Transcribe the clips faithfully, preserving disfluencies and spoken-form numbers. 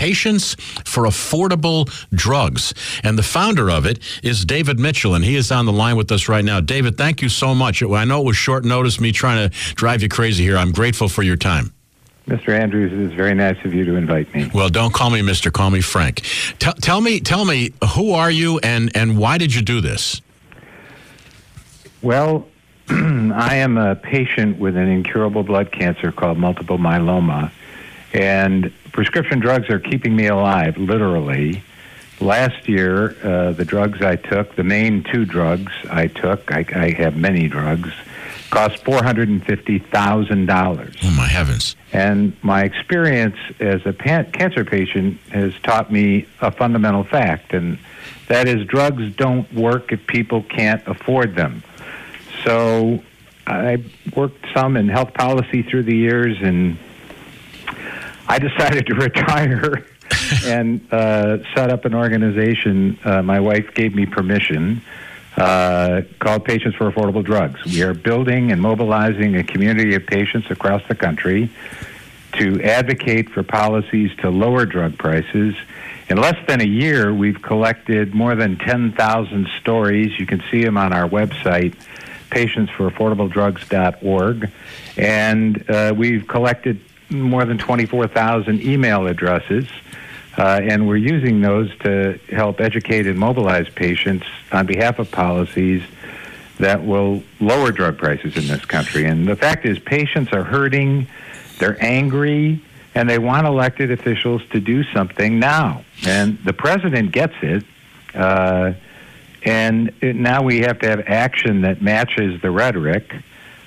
Patients for Affordable Drugs. And the founder of it is David Mitchell, and he is on the line with us right now. David, thank you so much. I know it was short notice, me trying to drive you crazy here. I'm grateful for your time. Mister Andrews, it is very nice of you to invite me. Well, don't call me Mister Call me Frank. T- tell me, tell me, who are you, and, and why did you do this? Well, I am a patient with an incurable blood cancer called multiple myeloma, and prescription drugs are keeping me alive, literally. Last year, uh, the drugs I took, the main two drugs I took, I, I have many drugs, cost four hundred fifty thousand dollars. Oh, my heavens. And my experience as a pan- cancer patient has taught me a fundamental fact, and that is drugs don't work if people can't afford them. So I worked some in health policy through the years, and I decided to retire and uh, set up an organization. Uh, my wife gave me permission, uh, called Patients for Affordable Drugs. We are building and mobilizing a community of patients across the country to advocate for policies to lower drug prices. In less than a year, we've collected more than ten thousand stories. You can see them on our website, patients for affordable drugs dot org. And uh, we've collected more than twenty-four thousand email addresses, uh, and we're using those to help educate and mobilize patients on behalf of policies that will lower drug prices in this country. And the fact is, patients are hurting, they're angry, and they want elected officials to do something now. And the president gets it, uh, and it, now we have to have action that matches the rhetoric.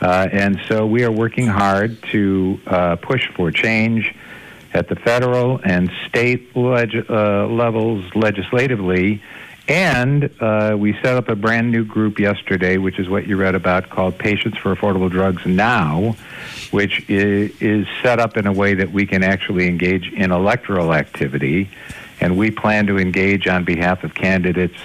Uh, and so we are working hard to uh, push for change at the federal and state leg- uh, levels legislatively. And uh, we set up a brand new group yesterday, which is what you read about, called Patients for Affordable Drugs Now, which is, is set up in a way that we can actually engage in electoral activity. And we plan to engage on behalf of candidates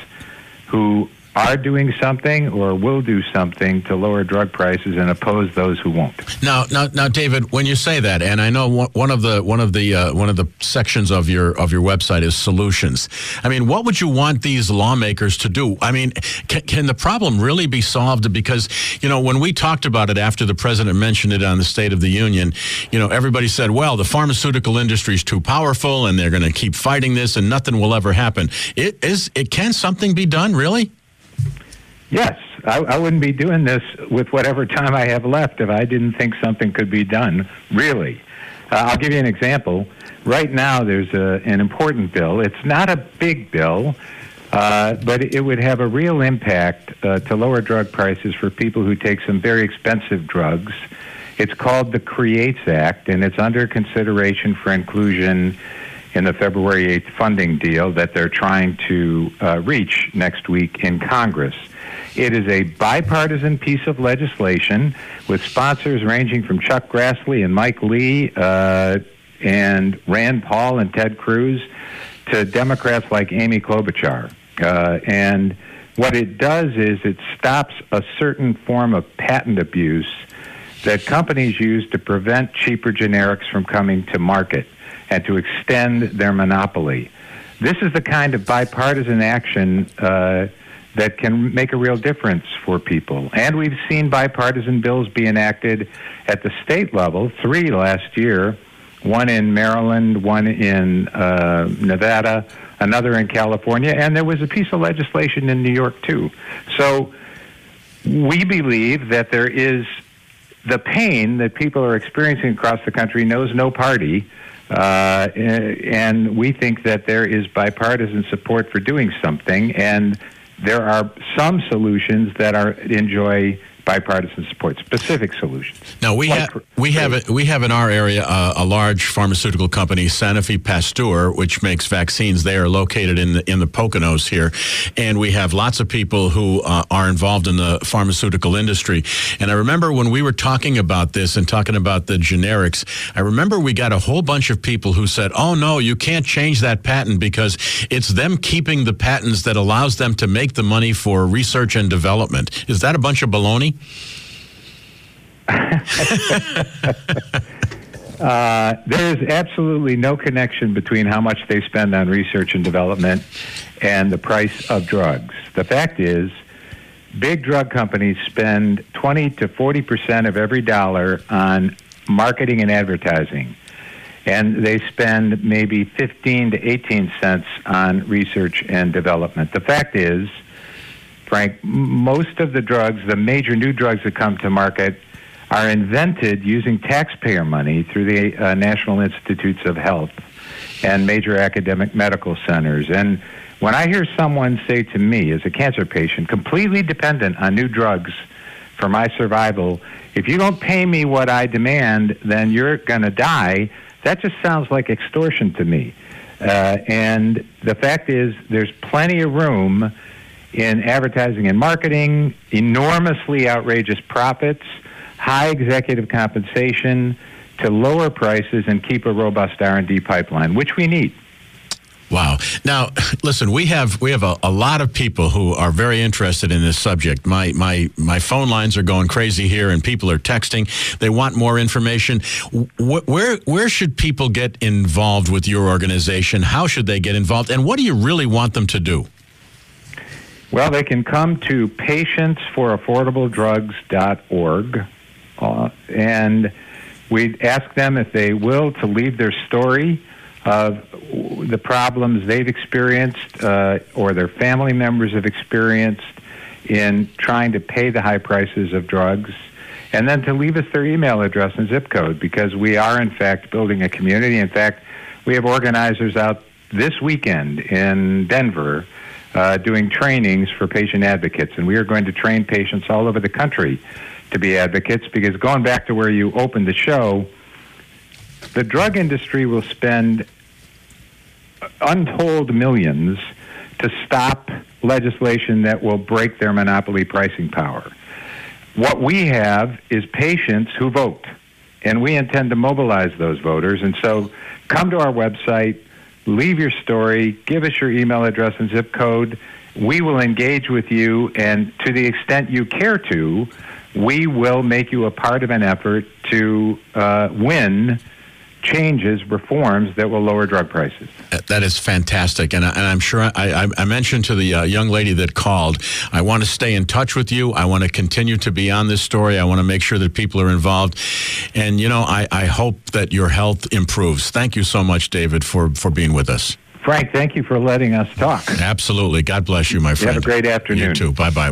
who are doing something or will do something to lower drug prices and oppose those who won't. Now, now, now, David, when you say that, and I know one of the one of the uh, one of the sections of your of your website is solutions. I mean, what would you want these lawmakers to do? I mean, can, can the problem really be solved? Because, you know, when we talked about it after the president mentioned it on the State of the Union, you know, everybody said, well, the pharmaceutical industry is too powerful and they're going to keep fighting this and nothing will ever happen. It is. It can something be done, really? Yes, I, I wouldn't be doing this with whatever time I have left if I didn't think something could be done, really. Uh, I'll give you an example. Right now there's a, an important bill. It's not a big bill, uh, but it would have a real impact uh, to lower drug prices for people who take some very expensive drugs. It's called the CREATES Act, and it's under consideration for inclusion in the February eighth funding deal that they're trying to uh, reach next week in Congress. It is a bipartisan piece of legislation with sponsors ranging from Chuck Grassley and Mike Lee uh, and Rand Paul and Ted Cruz to Democrats like Amy Klobuchar. Uh, and what it does is it stops a certain form of patent abuse that companies use to prevent cheaper generics from coming to market and to extend their monopoly. This is the kind of bipartisan action uh, that can make a real difference for people. And we've seen bipartisan bills be enacted at the state level, three last year, one in Maryland, one in uh, Nevada, another in California, and there was a piece of legislation in New York, too. So we believe that there is the pain that people are experiencing across the country knows no party, Uh, and we think that there is bipartisan support for doing something, and there are some solutions that are enjoy bipartisan support, specific solutions. Now, we, like, ha- we, have, a, we have in our area uh, a large pharmaceutical company, Sanofi Pasteur, which makes vaccines. They are located in the, in the Poconos here. And we have lots of people who uh, are involved in the pharmaceutical industry. And I remember when we were talking about this and talking about the generics, I remember we got a whole bunch of people who said, oh, no, you can't change that patent because it's them keeping the patents that allows them to make the money for research and development. Is that a bunch of baloney? uh, there is absolutely no connection between how much they spend on research and development and the price of drugs. The fact is, big drug companies spend twenty to forty percent of every dollar on marketing and advertising, and they spend maybe fifteen to eighteen cents on research and development. The fact is, Frank, most of the drugs, the major new drugs that come to market, are invented using taxpayer money through the uh, National Institutes of Health and major academic medical centers. And when I hear someone say to me as a cancer patient, completely dependent on new drugs for my survival, if you don't pay me what I demand, then you're going to die, that just sounds like extortion to me. Uh, and the fact is, there's plenty of room in advertising and marketing, enormously outrageous profits, high executive compensation, to lower prices and keep a robust R and D pipeline, which we need. Wow. Now, listen, we have we have a, a lot of people who are very interested in this subject. My my my phone lines are going crazy here, and people are texting. They want more information. Wh- where where should people get involved with your organization? How should they get involved? And what do you really want them to do? Well, they can come to patients for affordable drugs dot org, uh, and we ask them, if they will, to leave their story of the problems they've experienced uh, or their family members have experienced in trying to pay the high prices of drugs, and then to leave us their email address and zip code, because we are, in fact, building a community. In fact, we have organizers out this weekend in Denver Uh, doing trainings for patient advocates, and we are going to train patients all over the country to be advocates, because going back to where you opened the show, the drug industry will spend untold millions to stop legislation that will break their monopoly pricing power. What we have is patients who vote, and we intend to mobilize those voters. And so come to our website, leave your story, give us your email address and zip code. We will engage with you, and to the extent you care to, we will make you a part of an effort to uh, win changes, reforms that will lower drug prices. That is fantastic, and, I, and I'm sure I, I, I mentioned to the uh, young lady that called, I want to stay in touch with you. I want to continue to be on this story. I want to make sure that people are involved, and you know, I, I hope that your health improves. Thank you so much, David, for, for being with us. Frank, thank you for letting us talk. Absolutely. God bless you, my friend. You have a great afternoon. You too. Bye-bye.